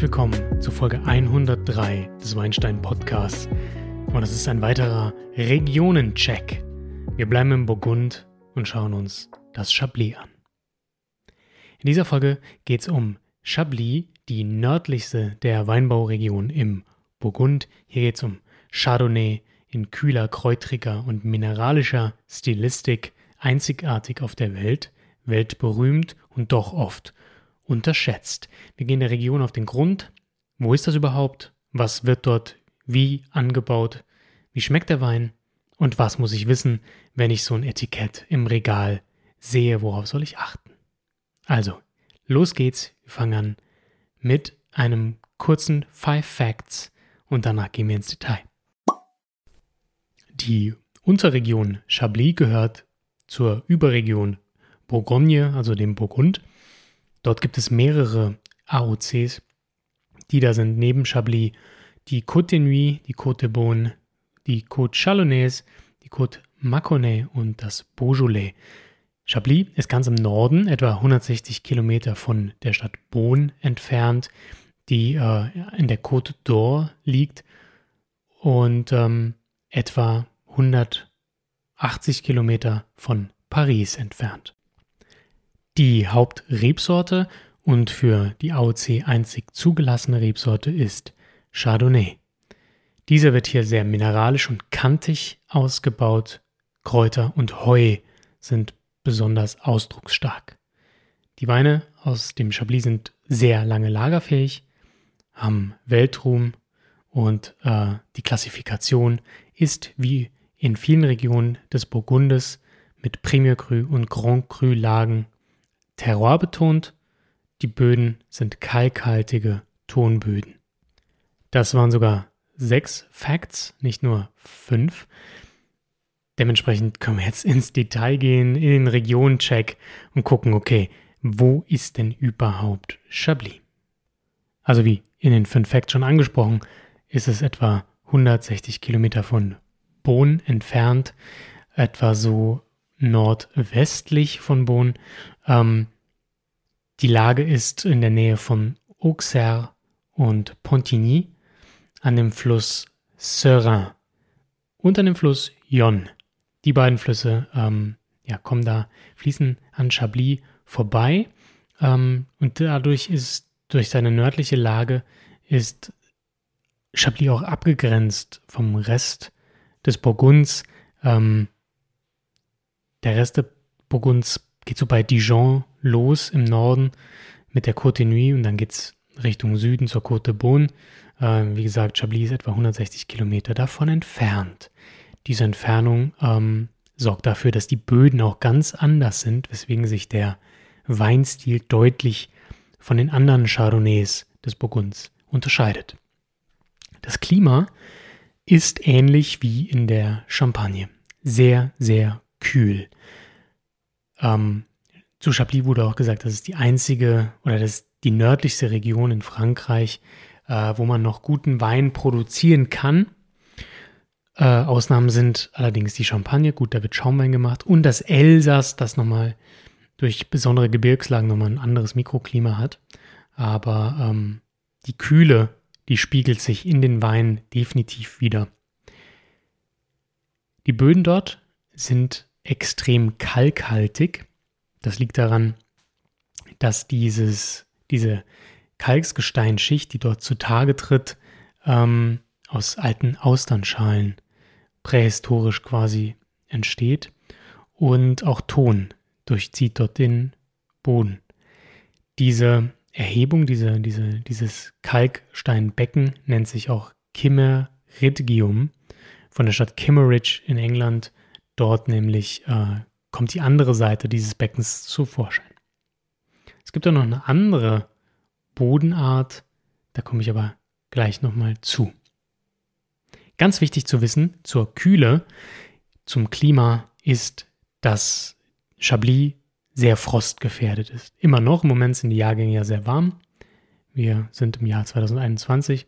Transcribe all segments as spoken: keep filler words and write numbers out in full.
Herzlich willkommen zur Folge hundertdrei des Weinstein-Podcasts. Und das ist ein weiterer Regionencheck. Wir bleiben im Burgund und schauen uns das Chablis an. In dieser Folge geht es um Chablis, die nördlichste der Weinbauregion im Burgund. Hier geht es um Chardonnay in kühler, kräutriger und mineralischer Stilistik, einzigartig auf der Welt, weltberühmt und doch oft unterschätzt. Wir gehen der Region auf den Grund. Wo ist das überhaupt? Was wird dort wie angebaut? Wie schmeckt der Wein? Und was muss ich wissen, wenn ich so ein Etikett im Regal sehe? Worauf soll ich achten? Also, los geht's. Wir fangen an mit einem kurzen Five Facts und danach gehen wir ins Detail. Die Unterregion Chablis gehört zur Überregion Bourgogne, also dem Burgund. Dort gibt es mehrere A O Cs, die da sind neben Chablis. Die Côte de Nuits, die Côte de Beaune, die Côte Chalonnaise, die Côte Maconnais und das Beaujolais. Chablis ist ganz im Norden, etwa hundertsechzig Kilometer von der Stadt Beaune entfernt, die äh, in der Côte d'Or liegt und ähm, etwa hundertachtzig Kilometer von Paris entfernt. Die Hauptrebsorte und für die A O C einzig zugelassene Rebsorte ist Chardonnay. Dieser wird hier sehr mineralisch und kantig ausgebaut. Kräuter und Heu sind besonders ausdrucksstark. Die Weine aus dem Chablis sind sehr lange lagerfähig, haben Weltruhm und äh, die Klassifikation ist wie in vielen Regionen des Burgundes mit Premier Cru und Grand Cru Lagen Terroir betont, die Böden sind kalkhaltige Tonböden. Das waren sogar sechs Facts, nicht nur fünf. Dementsprechend können wir jetzt ins Detail gehen, in den Regionencheck und gucken, okay, wo ist denn überhaupt Chablis? Also wie in den fünf Facts schon angesprochen, ist es etwa hundertsechzig Kilometer von Beaune entfernt, etwa so nordwestlich von Beaune. Ähm, die Lage ist in der Nähe von Auxerre und Pontigny an dem Fluss Serein und an dem Fluss Yonne. Die beiden Flüsse ähm, ja, kommen da, fließen an Chablis vorbei ähm, und dadurch ist, durch seine nördliche Lage, ist Chablis auch abgegrenzt vom Rest des Burgunds. Ähm, Der Rest des Burgunds geht so bei Dijon los im Norden mit der Côte de Nuits und dann geht es Richtung Süden zur Côte de Beaune. Ähm, wie gesagt, Chablis ist etwa hundertsechzig Kilometer davon entfernt. Diese Entfernung ähm, sorgt dafür, dass die Böden auch ganz anders sind, weswegen sich der Weinstil deutlich von den anderen Chardonnays des Burgunds unterscheidet. Das Klima ist ähnlich wie in der Champagne. Sehr, sehr kühl. Ähm, zu Chablis wurde auch gesagt, das ist die einzige oder das ist die nördlichste Region in Frankreich, äh, wo man noch guten Wein produzieren kann. Äh, Ausnahmen sind allerdings die Champagne, gut, da wird Schaumwein gemacht und das Elsass, das nochmal durch besondere Gebirgslagen nochmal ein anderes Mikroklima hat. Aber ähm, die Kühle, die spiegelt sich in den Weinen definitiv wieder. Die Böden dort sind extrem kalkhaltig. Das liegt daran, dass dieses, diese Kalksgesteinsschicht, die dort zutage tritt, ähm, aus alten Austernschalen prähistorisch quasi entsteht und auch Ton durchzieht dort den Boden. Diese Erhebung, diese, diese, dieses Kalksteinbecken nennt sich auch Kimmeridgium, von der Stadt Kimmeridge in England. Dort nämlich äh, kommt die andere Seite dieses Beckens zu Vorschein. Es gibt auch noch eine andere Bodenart, da komme ich aber gleich nochmal zu. Ganz wichtig zu wissen, zur Kühle, zum Klima ist, dass Chablis sehr frostgefährdet ist. Immer noch, im Moment sind die Jahrgänge ja sehr warm. Wir sind im Jahr zweitausendeinundzwanzig,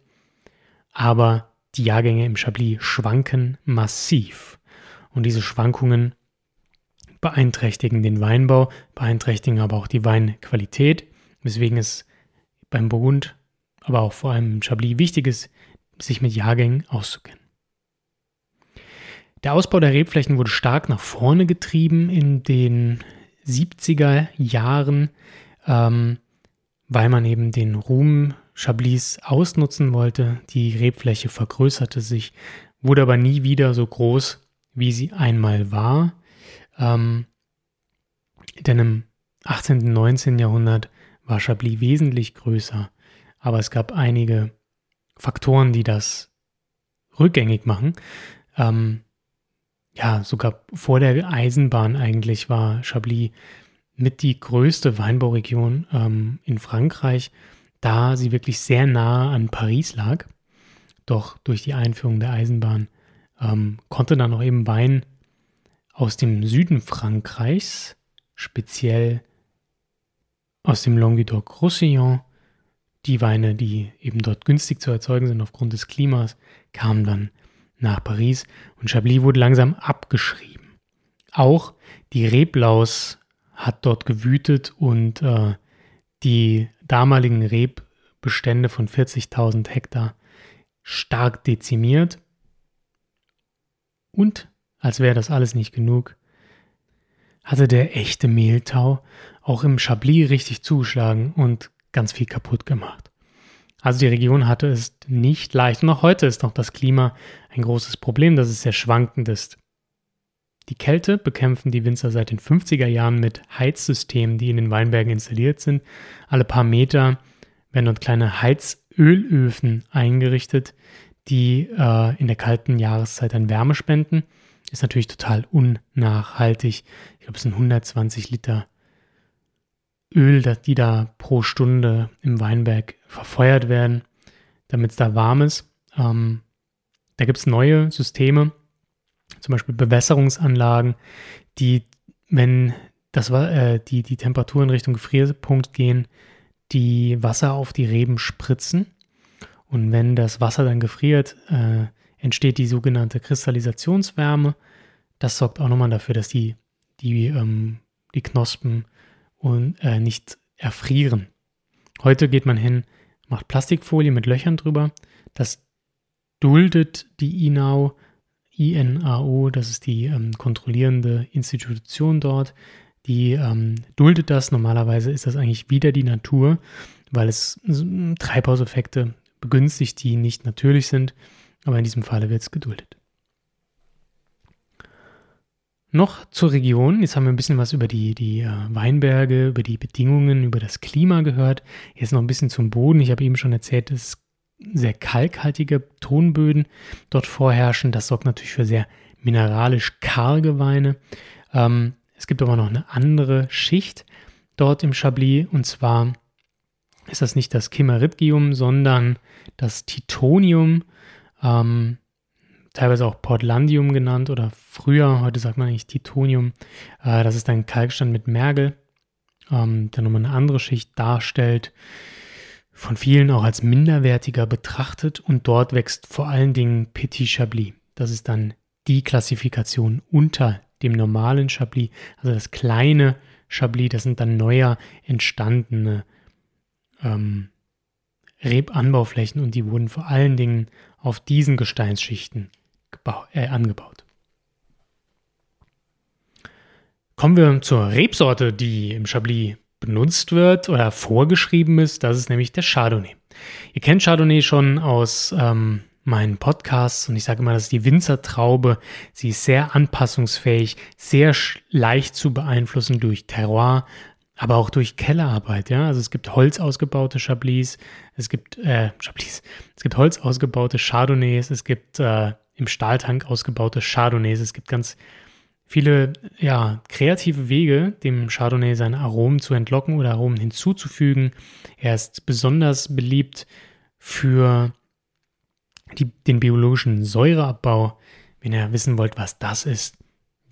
aber die Jahrgänge im Chablis schwanken massiv. Und diese Schwankungen beeinträchtigen den Weinbau, beeinträchtigen aber auch die Weinqualität, weswegen es beim Burgund aber auch vor allem im Chablis wichtig ist, sich mit Jahrgängen auszukennen. Der Ausbau der Rebflächen wurde stark nach vorne getrieben in den siebziger Jahren, ähm, weil man eben den Ruhm Chablis ausnutzen wollte. Die Rebfläche vergrößerte sich, wurde aber nie wieder so groß, wie sie einmal war. Ähm, denn im achtzehnten und neunzehnten Jahrhundert war Chablis wesentlich größer. Aber es gab einige Faktoren, die das rückgängig machen. Ähm, ja, sogar vor der Eisenbahn eigentlich war Chablis mit die größte Weinbauregion ähm, in Frankreich, da sie wirklich sehr nahe an Paris lag. Doch durch die Einführung der Eisenbahn ähm, konnte dann auch eben Wein aus dem Süden Frankreichs, speziell aus dem Languedoc-Roussillon, die Weine, die eben dort günstig zu erzeugen sind aufgrund des Klimas, kamen dann nach Paris und Chablis wurde langsam abgeschrieben. Auch die Reblaus hat dort gewütet und äh, die damaligen Rebbestände von vierzigtausend Hektar stark dezimiert. Und, als wäre das alles nicht genug, hatte der echte Mehltau auch im Chablis richtig zugeschlagen und ganz viel kaputt gemacht. Also die Region hatte es nicht leicht. Und auch heute ist noch das Klima ein großes Problem, dass es sehr schwankend ist. Die Kälte bekämpfen die Winzer seit den fünfziger Jahren mit Heizsystemen, die in den Weinbergen installiert sind. Alle paar Meter werden dort kleine Heizölöfen eingerichtet, die äh, in der kalten Jahreszeit dann Wärme spenden. Ist natürlich total unnachhaltig. Ich glaube, es sind hundertzwanzig Liter Öl, die da pro Stunde im Weinberg verfeuert werden, damit es da warm ist. Ähm, da gibt es neue Systeme, zum Beispiel Bewässerungsanlagen, die, wenn das, äh, die, die Temperaturen Richtung Gefrierpunkt gehen, die Wasser auf die Reben spritzen. Und wenn das Wasser dann gefriert, äh, entsteht die sogenannte Kristallisationswärme. Das sorgt auch nochmal dafür, dass die, die, ähm, die Knospen und, äh, nicht erfrieren. Heute geht man hin, macht Plastikfolie mit Löchern drüber. Das duldet die I N A O. I N A O, das ist die ähm, kontrollierende Institution dort, die ähm, duldet das. Normalerweise ist das eigentlich wieder die Natur, weil es äh, Treibhauseffekte begünstigt, die nicht natürlich sind. Aber in diesem Falle wird es geduldet. Noch zur Region. Jetzt haben wir ein bisschen was über die, die äh, Weinberge, über die Bedingungen, über das Klima gehört. Jetzt noch ein bisschen zum Boden. Ich habe eben schon erzählt, es ist sehr kalkhaltige Tonböden dort vorherrschen. Das sorgt natürlich für sehr mineralisch karge Weine. Ähm, es gibt aber noch eine andere Schicht dort im Chablis. Und zwar ist das nicht das Kimmeridgium, sondern das Titonium, ähm, teilweise auch Portlandium genannt oder früher, heute sagt man eigentlich Titonium. Äh, das ist ein Kalkstein mit Mergel, ähm, der nochmal eine andere Schicht darstellt, von vielen auch als minderwertiger betrachtet, und dort wächst vor allen Dingen Petit Chablis. Das ist dann die Klassifikation unter dem normalen Chablis, also das kleine Chablis, das sind dann neuer entstandene ähm, Rebanbauflächen und die wurden vor allen Dingen auf diesen Gesteinsschichten geba- äh, angebaut. Kommen wir zur Rebsorte, die im Chablis benutzt wird oder vorgeschrieben ist. Das ist nämlich der Chardonnay. Ihr kennt Chardonnay schon aus ähm, meinen Podcasts und ich sage immer, das ist die Winzertraube. Sie ist sehr anpassungsfähig, sehr sch- leicht zu beeinflussen durch Terroir, aber auch durch Kellerarbeit. Ja? Also es gibt holzausgebaute Chablis, es gibt äh, Chablis, es gibt holzausgebaute Chardonnays, es gibt äh, im Stahltank ausgebaute Chardonnays, es gibt ganz viele ja, kreative Wege, dem Chardonnay seine Aromen zu entlocken oder Aromen hinzuzufügen. Er ist besonders beliebt für die, den biologischen Säureabbau. Wenn ihr wissen wollt, was das ist,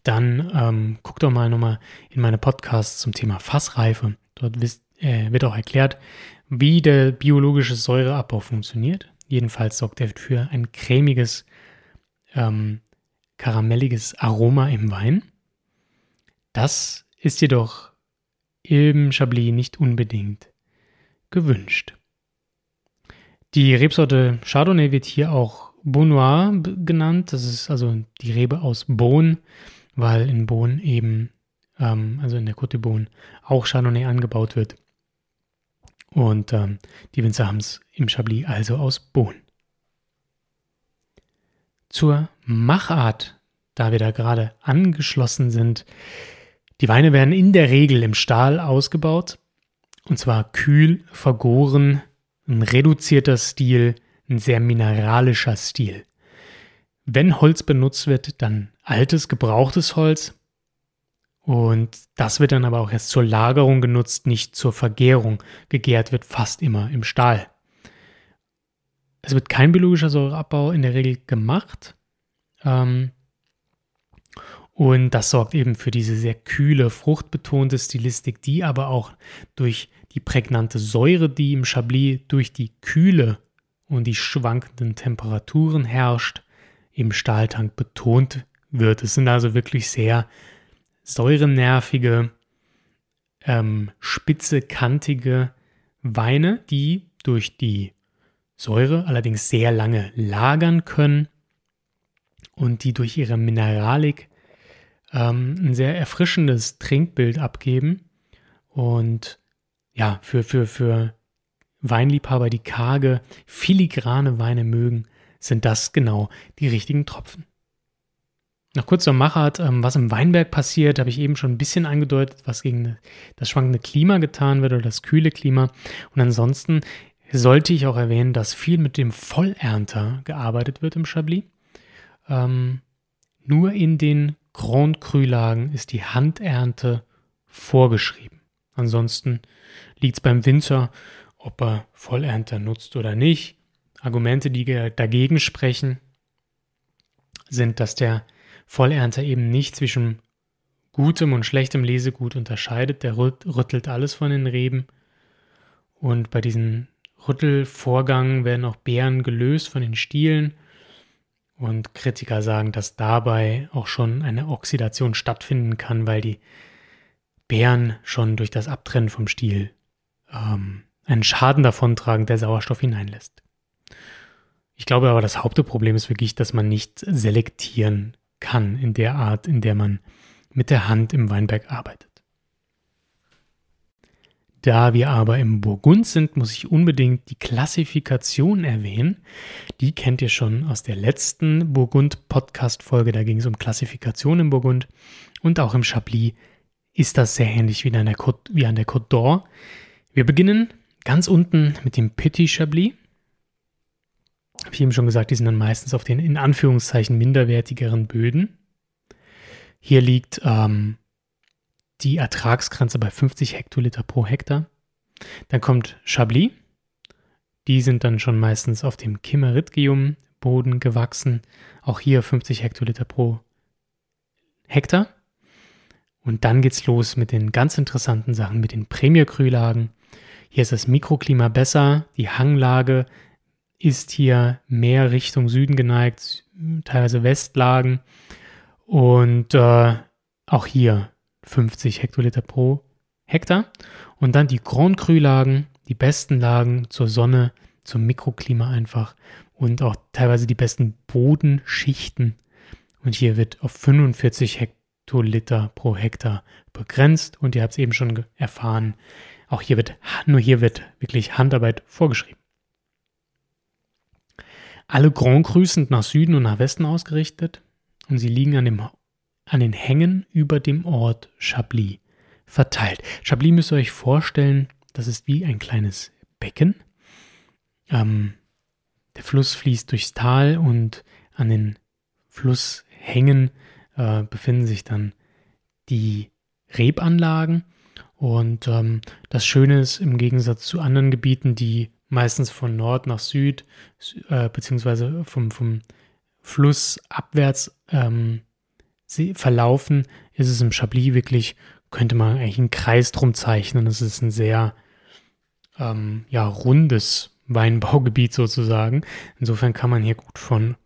dann ähm, guckt doch mal nochmal in meine Podcasts zum Thema Fassreife. Dort wisst, äh, wird auch erklärt, wie der biologische Säureabbau funktioniert. Jedenfalls sorgt er für ein cremiges ähm, karamelliges Aroma im Wein. Das ist jedoch im Chablis nicht unbedingt gewünscht. Die Rebsorte Chardonnay wird hier auch Bonoir genannt. Das ist also die Rebe aus Beaune, weil in Beaune eben, ähm, also in der Côte de Beaune, auch Chardonnay angebaut wird. Und ähm, die Winzer haben es im Chablis also aus Beaune. Zur Machart, da wir da gerade angeschlossen sind. Die Weine werden in der Regel im Stahl ausgebaut, und zwar kühl, vergoren, ein reduzierter Stil, ein sehr mineralischer Stil. Wenn Holz benutzt wird, dann altes, gebrauchtes Holz, und das wird dann aber auch erst zur Lagerung genutzt, nicht zur Vergärung. Gegärt wird fast immer im Stahl. Es wird kein biologischer Säureabbau in der Regel gemacht, ähm, und das sorgt eben für diese sehr kühle, fruchtbetonte Stilistik, die aber auch durch die prägnante Säure, die im Chablis durch die Kühle und die schwankenden Temperaturen herrscht, im Stahltank betont wird. Es sind also wirklich sehr säurenervige, ähm, spitze, kantige Weine, die durch die Säure allerdings sehr lange lagern können und die durch ihre Mineralik ähm, ein sehr erfrischendes Trinkbild abgeben und ja, für, für, für Weinliebhaber, die karge, filigrane Weine mögen, sind das genau die richtigen Tropfen. Noch kurz zur Machart, was im Weinberg passiert, habe ich eben schon ein bisschen angedeutet, was gegen das schwankende Klima getan wird oder das kühle Klima. Und ansonsten sollte ich auch erwähnen, dass viel mit dem Vollernter gearbeitet wird im Chablis. Ähm, nur in den Grand Cru-Lagen ist die Handernte vorgeschrieben. Ansonsten liegt es beim Winzer, ob er Vollernter nutzt oder nicht. Argumente, die dagegen sprechen, sind, dass der Vollernter eben nicht zwischen gutem und schlechtem Lesegut unterscheidet. Der rüttelt alles von den Reben. Und bei diesem Rüttelvorgang werden auch Beeren gelöst von den Stielen. Und Kritiker sagen, dass dabei auch schon eine Oxidation stattfinden kann, weil die Beeren schon durch das Abtrennen vom Stiel ähm, einen Schaden davontragen, der Sauerstoff hineinlässt. Ich glaube aber, das Hauptproblem ist wirklich, dass man nicht selektieren kann in der Art, in der man mit der Hand im Weinberg arbeitet. Da wir aber im Burgund sind, muss ich unbedingt die Klassifikation erwähnen. Die kennt ihr schon aus der letzten Burgund-Podcast-Folge. Da ging es um Klassifikation im Burgund. Und auch im Chablis ist das sehr ähnlich wie an der Côte, wie an der Côte d'Or. Wir beginnen ganz unten mit dem Petit Chablis. Habe ich eben schon gesagt, die sind dann meistens auf den in Anführungszeichen minderwertigeren Böden. Hier liegt ähm, die Ertragsgrenze bei fünfzig Hektoliter pro Hektar. Dann kommt Chablis. Die sind dann schon meistens auf dem Kimmeridgium-Boden gewachsen. Auch hier fünfzig Hektoliter pro Hektar. Und dann geht's los mit den ganz interessanten Sachen, mit den Premier-Krülagen. Hier ist das Mikroklima besser. Die Hanglage ist hier mehr Richtung Süden geneigt, teilweise Westlagen. Und äh, auch hier fünfzig Hektoliter pro Hektar. Und dann die Grand Cru-Lagen, die besten Lagen zur Sonne, zum Mikroklima einfach. Und auch teilweise die besten Bodenschichten. Und hier wird auf fünfundvierzig Hektoliter pro Hektar begrenzt. Und ihr habt es eben schon erfahren, auch hier wird, nur hier wird wirklich Handarbeit vorgeschrieben. Alle Grand Crus sind nach Süden und nach Westen ausgerichtet und sie liegen an, dem, an den Hängen über dem Ort Chablis verteilt. Chablis müsst ihr euch vorstellen, das ist wie ein kleines Becken. Ähm, der Fluss fließt durchs Tal und an den Flusshängen äh, befinden sich dann die Rebanlagen. Und ähm, das Schöne ist, im Gegensatz zu anderen Gebieten, die meistens von Nord nach Süd, äh, beziehungsweise vom, vom Fluss abwärts ähm, verlaufen, ist es im Chablis wirklich, könnte man eigentlich einen Kreis drum zeichnen. Es ist ein sehr ähm, ja, rundes Weinbaugebiet sozusagen. Insofern kann man hier gut von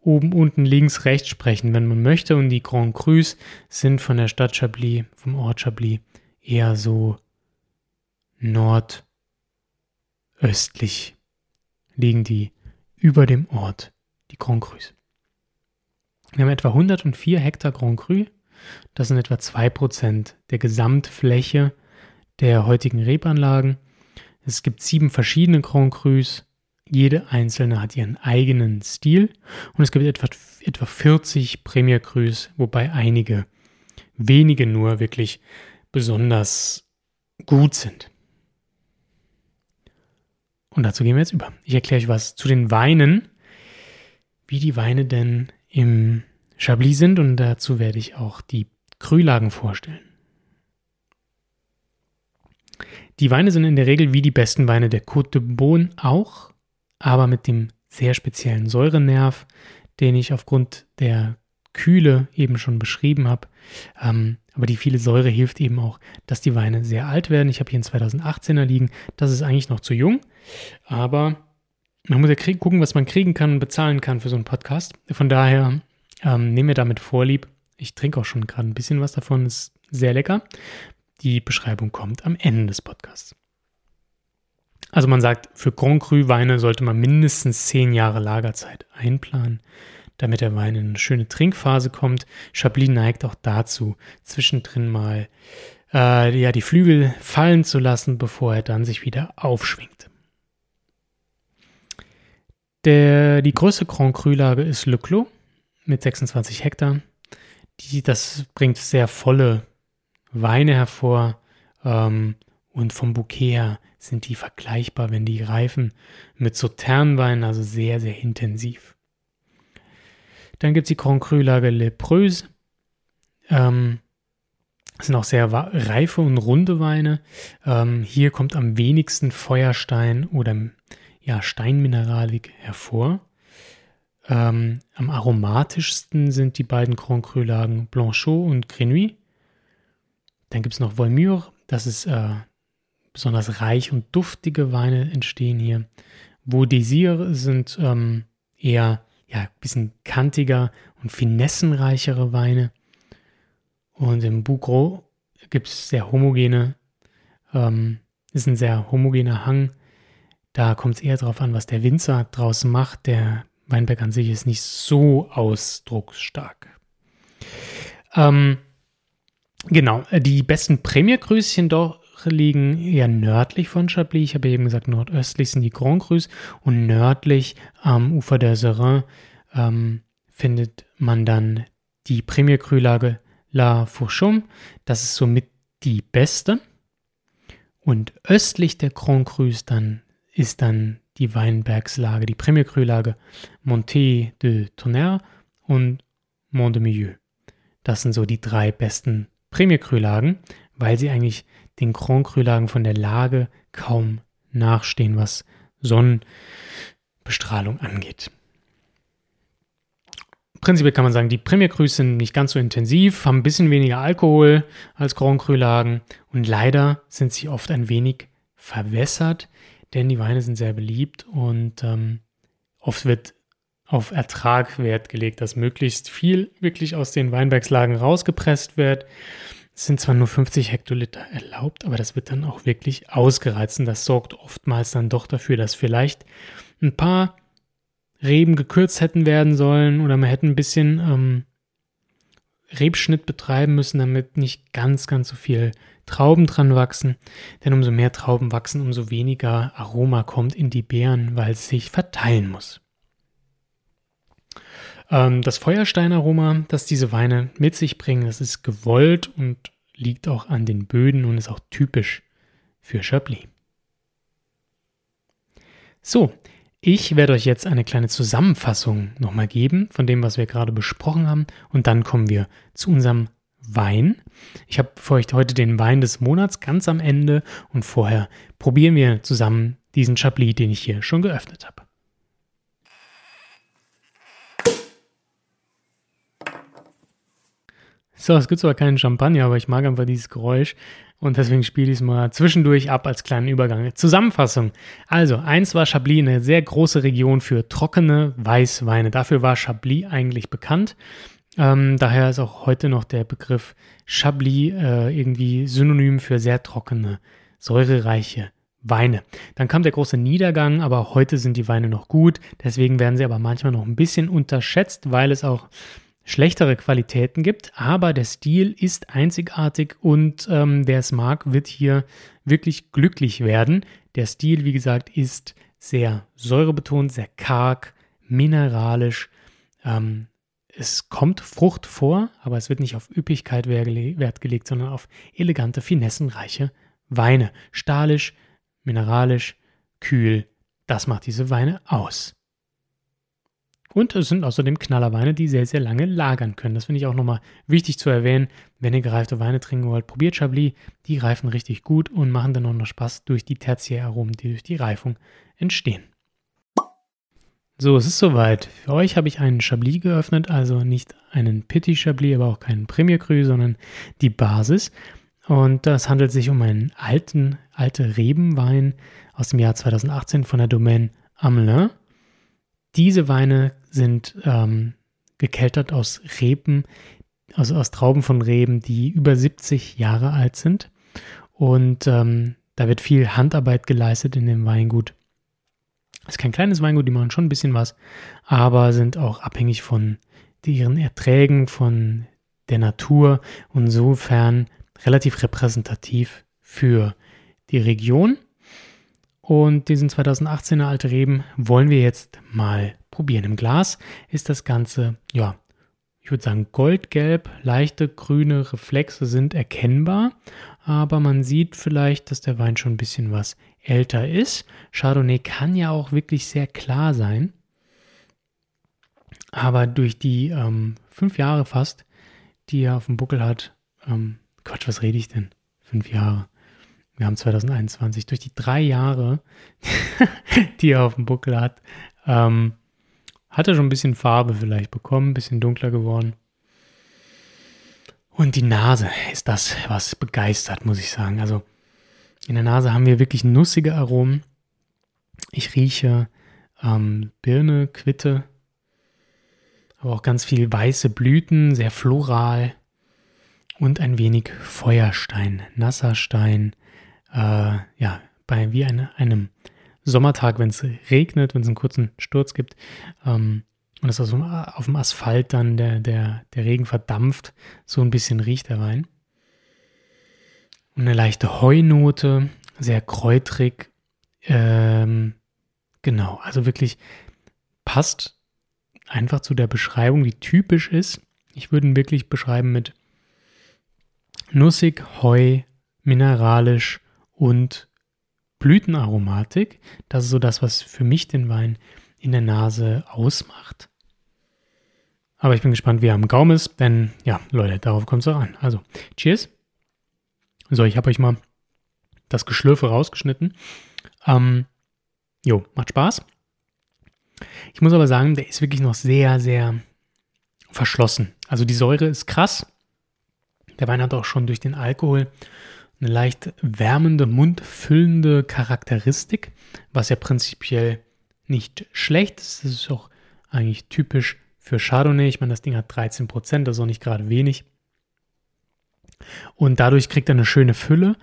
oben, unten, links, rechts sprechen, wenn man möchte. Und die Grand Crus sind von der Stadt Chablis, vom Ort Chablis, eher so nord- östlich liegen die über dem Ort, die Grand Crus. Wir haben etwa hundertvier Hektar Grand Cru, das sind etwa zwei Prozent der Gesamtfläche der heutigen Rebanlagen. Es gibt sieben verschiedene Grand Crus, jede einzelne hat ihren eigenen Stil und es gibt etwa, etwa vierzig Premier Crus, wobei einige, wenige nur wirklich besonders gut sind. Und dazu gehen wir jetzt über. Ich erkläre euch was zu den Weinen, wie die Weine denn im Chablis sind, und dazu werde ich auch die Krülagen vorstellen. Die Weine sind in der Regel wie die besten Weine der Côte de Beaune auch, aber mit dem sehr speziellen Säurenerv, den ich aufgrund der Kühle eben schon beschrieben habe. Ähm, aber die viele Säure hilft eben auch, dass die Weine sehr alt werden. Ich habe hier einen zweitausendachtzehner liegen, das ist eigentlich noch zu jung, aber man muss ja krieg- gucken, was man kriegen kann und bezahlen kann für so einen Podcast. Von daher ähm, nehmen wir damit Vorlieb. Ich trinke auch schon gerade ein bisschen was davon, ist sehr lecker. Die Beschreibung kommt am Ende des Podcasts. Also man sagt, für Grand Cru Weine sollte man mindestens zehn Jahre Lagerzeit einplanen, damit der Wein in eine schöne Trinkphase kommt. Chablis neigt auch dazu, zwischendrin mal äh, ja, die Flügel fallen zu lassen, bevor er dann sich wieder aufschwingt. Der, die größte Grand Cru-Lage ist Le Clos mit sechsundzwanzig Hektar. Die, das bringt sehr volle Weine hervor, ähm, und vom Bouquet her sind die vergleichbar, wenn die reifen, mit Sauternweinen, also sehr, sehr intensiv. Dann gibt es die Grand Cru-Lage Les Preuses. Ähm, das sind auch sehr wa- reife und runde Weine. Ähm, hier kommt am wenigsten Feuerstein oder ja, Steinmineralik hervor. Ähm, am aromatischsten sind die beiden Grand Cru-Lagen Blanchot und Grenouille. Dann gibt es noch Vaumur, das ist äh, besonders reich und duftige Weine entstehen hier. Vaudésir sind ähm, eher ja, ein bisschen kantiger und finessenreichere Weine. Und im Bougros gibt es sehr homogene, ähm, ist ein sehr homogener Hang. Da kommt es eher darauf an, was der Winzer draus macht. Der Weinberg an sich ist nicht so ausdrucksstark. Ähm, Genau, die besten Premier Crüschen doch liegen eher nördlich von Chablis. Ich habe eben gesagt, nordöstlich sind die Grand Crus und nördlich am Ufer der Serein ähm, findet man dann die Premier Crü-Lage La Fouchon. Das ist somit die beste. Und östlich der Grand Crus dann ist dann die Weinbergslage, die Premier Crü-Lage Montée de Tonnerre und Mont de Milieu. Das sind so die drei besten Premier Cru-Lagen, weil sie eigentlich den Grand Cru-Lagen von der Lage kaum nachstehen, was Sonnenbestrahlung angeht. Prinzipiell kann man sagen, die Premier Crus sind nicht ganz so intensiv, haben ein bisschen weniger Alkohol als Grand Cru-Lagen und leider sind sie oft ein wenig verwässert, denn die Weine sind sehr beliebt und ähm, oft wird auf Ertrag Wert gelegt, dass möglichst viel wirklich aus den Weinbergslagen rausgepresst wird. Es sind zwar nur fünfzig Hektoliter erlaubt, aber das wird dann auch wirklich ausgereizt und das sorgt oftmals dann doch dafür, dass vielleicht ein paar Reben gekürzt hätten werden sollen oder man hätte ein bisschen ähm, Rebschnitt betreiben müssen, damit nicht ganz, ganz so viel Trauben dran wachsen. Denn umso mehr Trauben wachsen, umso weniger Aroma kommt in die Beeren, weil es sich verteilen muss. Das Feuersteinaroma, das diese Weine mit sich bringen, das ist gewollt und liegt auch an den Böden und ist auch typisch für Chablis. So, ich werde euch jetzt eine kleine Zusammenfassung nochmal geben von dem, was wir gerade besprochen haben, und dann kommen wir zu unserem Wein. Ich habe für euch heute den Wein des Monats ganz am Ende und vorher probieren wir zusammen diesen Chablis, den ich hier schon geöffnet habe. So, es gibt zwar keinen Champagner, aber ich mag einfach dieses Geräusch und deswegen spiele ich es mal zwischendurch ab als kleinen Übergang. Zusammenfassung. Also, eins war Chablis eine sehr große Region für trockene Weißweine. Dafür war Chablis eigentlich bekannt. Ähm, daher ist auch heute noch der Begriff Chablis äh, irgendwie synonym für sehr trockene, säurereiche Weine. Dann kam der große Niedergang, aber heute sind die Weine noch gut. Deswegen werden sie aber manchmal noch ein bisschen unterschätzt, weil es auch schlechtere Qualitäten gibt. Aber der Stil ist einzigartig und ähm, wer es mag, wird hier wirklich glücklich werden. Der Stil, wie gesagt, ist sehr säurebetont, sehr karg, mineralisch. Ähm, es kommt Frucht vor, aber es wird nicht auf Üppigkeit Wert gelegt, sondern auf elegante, finessenreiche Weine. Stahlisch, mineralisch, kühl, das macht diese Weine aus. Und es sind außerdem Knallerweine, die sehr, sehr lange lagern können. Das finde ich auch nochmal wichtig zu erwähnen. Wenn ihr gereifte Weine trinken wollt, probiert Chablis. Die reifen richtig gut und machen dann auch noch Spaß durch die Tertiäraromen, die durch die Reifung entstehen. So, es ist soweit. Für euch habe ich einen Chablis geöffnet, also nicht einen Petit Chablis, aber auch keinen Premier Cru, sondern die Basis. Und das handelt sich um einen alten, alte Rebenwein aus dem Jahr zweitausendachtzehn von der Domaine Amelin. Diese Weine sind ähm, gekeltert aus Reben, also aus Trauben von Reben, die über siebzig Jahre alt sind. Und ähm, da wird viel Handarbeit geleistet in dem Weingut. Das ist kein kleines Weingut, die machen schon ein bisschen was, aber sind auch abhängig von ihren Erträgen, von der Natur und insofern relativ repräsentativ für die Region. Und diesen zweitausendachtzehner alte Reben wollen wir jetzt mal probieren. Im Glas ist das Ganze, ja, ich würde sagen goldgelb. Leichte grüne Reflexe sind erkennbar, aber man sieht vielleicht, dass der Wein schon ein bisschen was älter ist. Chardonnay kann ja auch wirklich sehr klar sein, aber durch die ähm, fünf Jahre fast, die er auf dem Buckel hat, ähm, Quatsch, was rede ich denn? Fünf Jahre. Wir haben zweitausendeinundzwanzig. Durch die drei Jahre, die er auf dem Buckel hat, ähm, hat er schon ein bisschen Farbe vielleicht bekommen, ein bisschen dunkler geworden. Und die Nase ist das, was begeistert, muss ich sagen. Also in der Nase haben wir wirklich nussige Aromen. Ich rieche ähm, Birne, Quitte, aber auch ganz viel weiße Blüten, sehr floral. Und ein wenig Feuerstein, nasser Stein, äh, ja, bei wie eine, einem Sommertag, wenn es regnet, wenn es einen kurzen Sturz gibt ähm, und es auf, auf dem Asphalt dann der, der, der Regen verdampft, so ein bisschen riecht der Wein. Und eine leichte Heunote, sehr kräutrig, ähm, genau, also wirklich passt einfach zu der Beschreibung, die typisch ist. Ich würde ihn wirklich beschreiben mit nussig, heu, mineralisch und Blütenaromatik. Das ist so das, was für mich den Wein in der Nase ausmacht. Aber ich bin gespannt, wie er am Gaumen ist, denn ja, Leute, darauf kommt es auch an. Also, cheers. So, ich habe euch mal das Geschlürfe rausgeschnitten. Ähm, jo, macht Spaß. Ich muss aber sagen, der ist wirklich noch sehr, sehr verschlossen. Also die Säure ist krass. Der Wein hat auch schon durch den Alkohol eine leicht wärmende, mundfüllende Charakteristik, was ja prinzipiell nicht schlecht ist. Das ist auch eigentlich typisch für Chardonnay. Ich meine, das Ding hat dreizehn Prozent, das ist auch nicht gerade wenig. Und dadurch kriegt er eine schöne Fülle.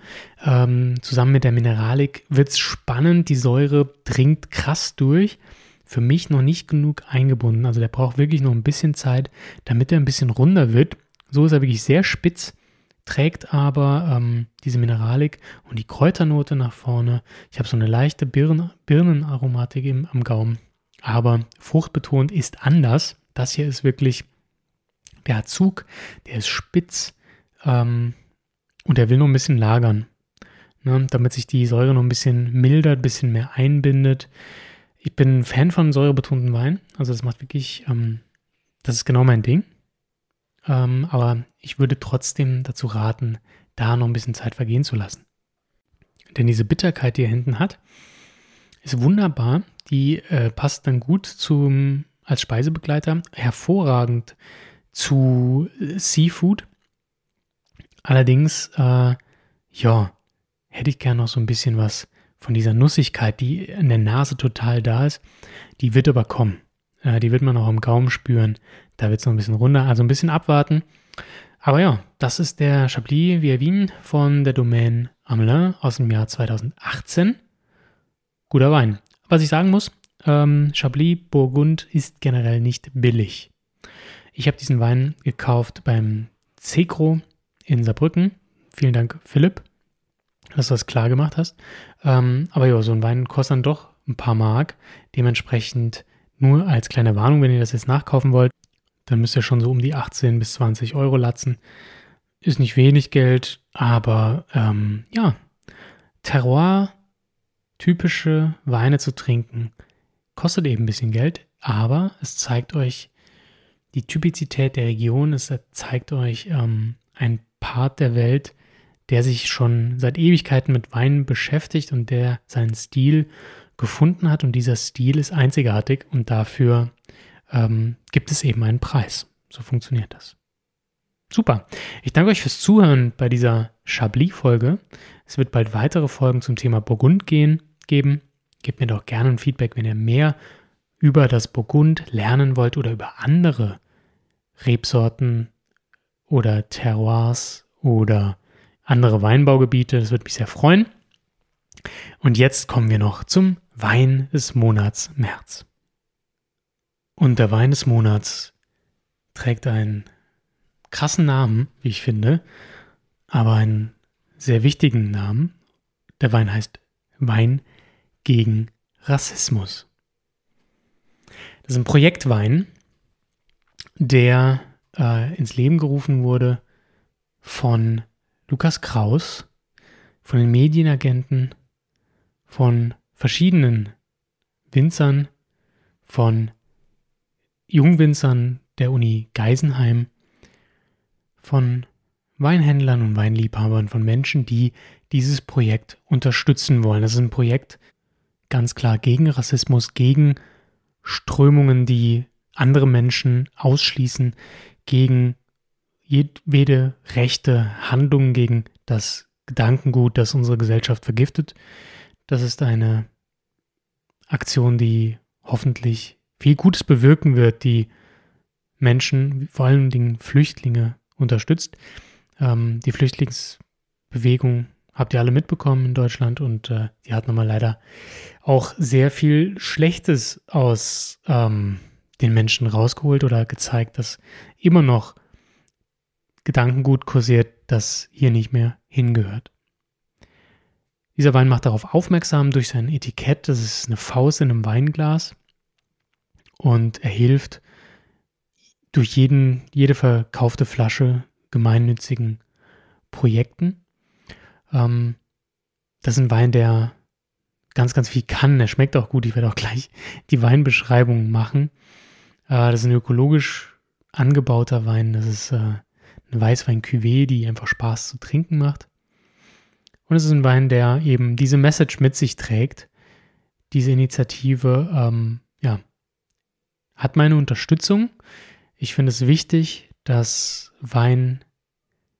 Ähm, zusammen mit der Mineralik wird es spannend. Die Säure dringt krass durch. Für mich noch nicht genug eingebunden. Also der braucht wirklich noch ein bisschen Zeit, damit er ein bisschen runder wird. So ist er wirklich sehr spitz, trägt aber ähm, diese Mineralik und die Kräuternote nach vorne. Ich habe so eine leichte Birne, Birnenaromatik im, am Gaumen, aber fruchtbetont ist anders. Das hier ist wirklich, der hat Zug, der ist spitz ähm, und der will noch ein bisschen lagern, ne, damit sich die Säure noch ein bisschen mildert, ein bisschen mehr einbindet. Ich bin ein Fan von säurebetonten Wein, also das macht wirklich, ähm, das ist genau mein Ding. Ähm, aber ich würde trotzdem dazu raten, da noch ein bisschen Zeit vergehen zu lassen. Denn diese Bitterkeit, die er hinten hat, ist wunderbar. Die äh, passt dann gut zum, als Speisebegleiter hervorragend zu äh, Seafood. Allerdings, äh, ja, hätte ich gerne noch so ein bisschen was von dieser Nussigkeit, die in der Nase total da ist. Die wird aber kommen. Äh, die wird man auch im Gaumen spüren. Da wird es noch ein bisschen runter, also ein bisschen abwarten. Aber ja, das ist der Chablis, wie erwähnt, von der Domaine Amelin aus dem Jahr zweitausendachtzehn. guter Wein. Was ich sagen muss, ähm, Chablis Burgund ist generell nicht billig. Ich habe diesen Wein gekauft beim CECRO in Saarbrücken. Vielen Dank, Philipp, dass du das klar gemacht hast. Ähm, aber ja, so ein Wein kostet dann doch ein paar Mark. Dementsprechend nur als kleine Warnung, wenn ihr das jetzt nachkaufen wollt, dann müsst ihr schon so um die achtzehn bis zwanzig Euro latzen. Ist nicht wenig Geld, aber ähm, ja, Terroir-typische Weine zu trinken kostet eben ein bisschen Geld, aber es zeigt euch die Typizität der Region, es zeigt euch ähm, ein Part der Welt, der sich schon seit Ewigkeiten mit Wein beschäftigt und der seinen Stil gefunden hat. Und dieser Stil ist einzigartig und dafür ähm, gibt es eben einen Preis. So funktioniert das. Super. Ich danke euch fürs Zuhören bei dieser Chablis-Folge. Es wird bald weitere Folgen zum Thema Burgund gehen, geben. Gebt mir doch gerne ein Feedback, wenn ihr mehr über das Burgund lernen wollt oder über andere Rebsorten oder Terroirs oder andere Weinbaugebiete. Das würde mich sehr freuen. Und jetzt kommen wir noch zum Wein des Monats März. Und der Wein des Monats trägt einen krassen Namen, wie ich finde, aber einen sehr wichtigen Namen. Der Wein heißt Wein gegen Rassismus. Das ist ein Projektwein, der äh, ins Leben gerufen wurde von Lukas Kraus, von den Medienagenten, von verschiedenen Winzern, von Jungwinzern der Uni Geisenheim, von Weinhändlern und Weinliebhabern, von Menschen, die dieses Projekt unterstützen wollen. Das ist ein Projekt ganz klar gegen Rassismus, gegen Strömungen, die andere Menschen ausschließen, gegen jedwede rechte Handlung, gegen das Gedankengut, das unsere Gesellschaft vergiftet. Das ist eine Aktion, die hoffentlich viel Gutes bewirken wird, die Menschen, vor allen Dingen Flüchtlinge, unterstützt. Ähm, die Flüchtlingsbewegung habt ihr alle mitbekommen in Deutschland und äh, die hat nochmal leider auch sehr viel Schlechtes aus ähm, den Menschen rausgeholt oder gezeigt, dass immer noch Gedankengut kursiert, das hier nicht mehr hingehört. Dieser Wein macht darauf aufmerksam durch sein Etikett. Das ist eine Faust in einem Weinglas und er hilft durch jeden, jede verkaufte Flasche gemeinnützigen Projekten. Ähm, das ist ein Wein, der ganz, ganz viel kann. Der schmeckt auch gut. Ich werde auch gleich die Weinbeschreibung machen. Äh, das ist ein ökologisch angebauter Wein. Das ist äh, eine Weißwein-Cuvée, die einfach Spaß zu trinken macht. Und es ist ein Wein, der eben diese Message mit sich trägt. Diese Initiative ähm, ja, hat meine Unterstützung. Ich finde es wichtig, dass Wein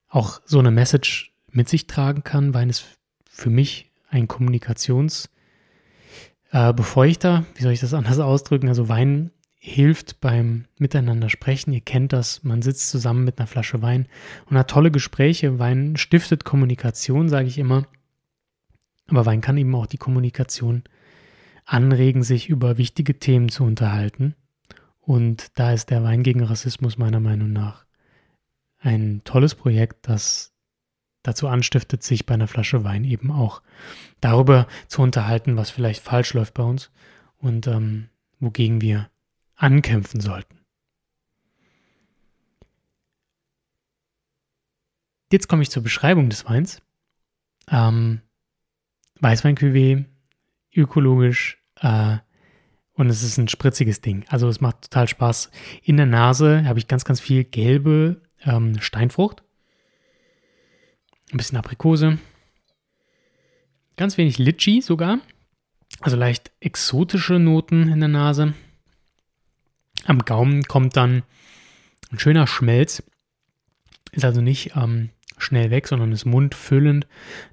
auch so eine Message mit sich tragen kann. Wein ist für mich ein Kommunikationsbefeuchter. Wie soll ich das anders ausdrücken? Also Wein hilft beim Miteinander sprechen. Ihr kennt das, man sitzt zusammen mit einer Flasche Wein und hat tolle Gespräche. Wein stiftet Kommunikation, sage ich immer. Aber Wein kann eben auch die Kommunikation anregen, sich über wichtige Themen zu unterhalten. Und da ist der Wein gegen Rassismus meiner Meinung nach ein tolles Projekt, das dazu anstiftet, sich bei einer Flasche Wein eben auch darüber zu unterhalten, was vielleicht falsch läuft bei uns und ähm, wogegen wir ankämpfen sollten. Jetzt komme ich zur Beschreibung des Weins. Ähm, Weißwein-Cuvée, ökologisch, äh, und es ist ein spritziges Ding. Also es macht total Spaß. In der Nase habe ich ganz, ganz viel gelbe ähm, Steinfrucht. Ein bisschen Aprikose. Ganz wenig Litschi sogar. Also leicht exotische Noten in der Nase. Am Gaumen kommt dann ein schöner Schmelz. Ist also nicht ähm, schnell weg, sondern ist mundfüllend.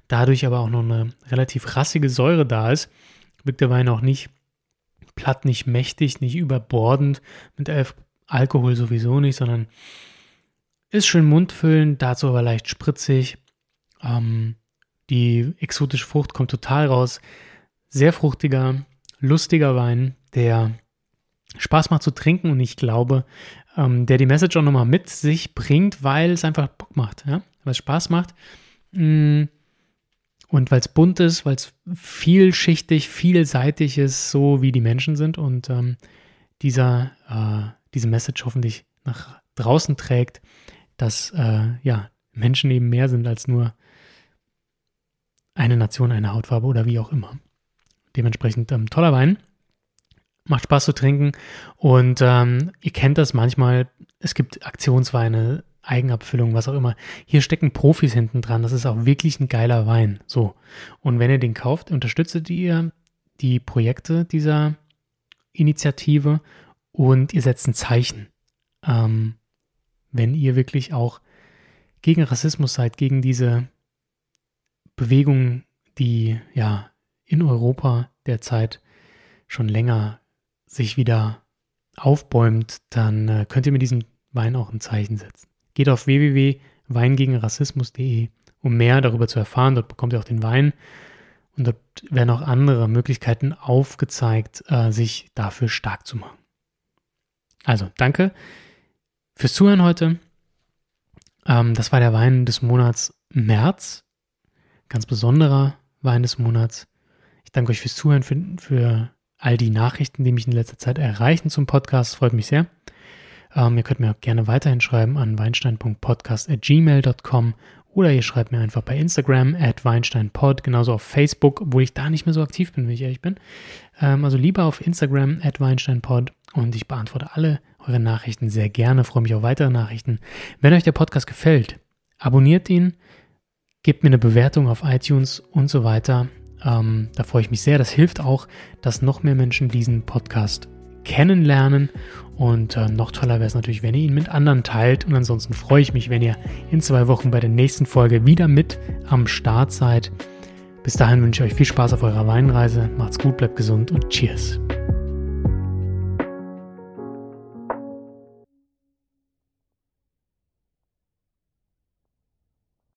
Dadurch aber auch noch eine relativ rassige Säure da ist. Wirkt der Wein auch nicht platt, nicht mächtig, nicht überbordend, mit elf Alkohol sowieso nicht, sondern ist schön mundfüllend, dazu aber leicht spritzig. Ähm, die exotische Frucht kommt total raus. sehr fruchtiger, lustiger Wein, der Spaß macht zu trinken und ich glaube, ähm, der die Message auch nochmal mit sich bringt, weil es einfach Bock macht, ja? Weil es Spaß macht und weil es bunt ist, weil es vielschichtig, vielseitig ist, so wie die Menschen sind und ähm, dieser, äh, diese Message hoffentlich nach draußen trägt, dass äh, ja, Menschen eben mehr sind als nur eine Nation, eine Hautfarbe oder wie auch immer. Dementsprechend ähm, toller Wein. Macht Spaß zu trinken und ähm, ihr kennt das manchmal, es gibt Aktionsweine, Eigenabfüllung, was auch immer. Hier stecken Profis hinten dran, das ist auch wirklich ein geiler Wein. So. Und wenn ihr den kauft, unterstützt ihr die Projekte dieser Initiative und ihr setzt ein Zeichen. Ähm, wenn ihr wirklich auch gegen Rassismus seid, gegen diese Bewegung, die ja in Europa derzeit schon länger sich wieder aufbäumt, dann äh, könnt ihr mit diesem Wein auch ein Zeichen setzen. Geht auf w w w punkt weingegenrassismus punkt d e, um mehr darüber zu erfahren. Dort bekommt ihr auch den Wein und dort werden auch andere Möglichkeiten aufgezeigt, äh, sich dafür stark zu machen. Also, danke fürs Zuhören heute. Ähm, das war der Wein des Monats März. Ganz besonderer Wein des Monats. Ich danke euch fürs Zuhören, für, für all die Nachrichten, die mich in letzter Zeit erreichen zum Podcast. Freut mich sehr. Ähm, ihr könnt mir auch gerne weiterhin schreiben an weinstein punkt podcast at gmail punkt com oder ihr schreibt mir einfach bei Instagram at weinsteinpod, genauso auf Facebook, obwohl ich da nicht mehr so aktiv bin, wenn ich ehrlich bin. Ähm, also lieber auf Instagram at weinsteinpod und ich beantworte alle eure Nachrichten sehr gerne, freue mich auf weitere Nachrichten. Wenn euch der Podcast gefällt, abonniert ihn, gebt mir eine Bewertung auf iTunes und so weiter. Ähm, da freue ich mich sehr. Das hilft auch, dass noch mehr Menschen diesen Podcast kennenlernen und äh, noch toller wäre es natürlich, wenn ihr ihn mit anderen teilt und ansonsten freue ich mich, wenn ihr in zwei Wochen bei der nächsten Folge wieder mit am Start seid. Bis dahin wünsche ich euch viel Spaß auf eurer Weinreise. Macht's gut, bleibt gesund und Cheers!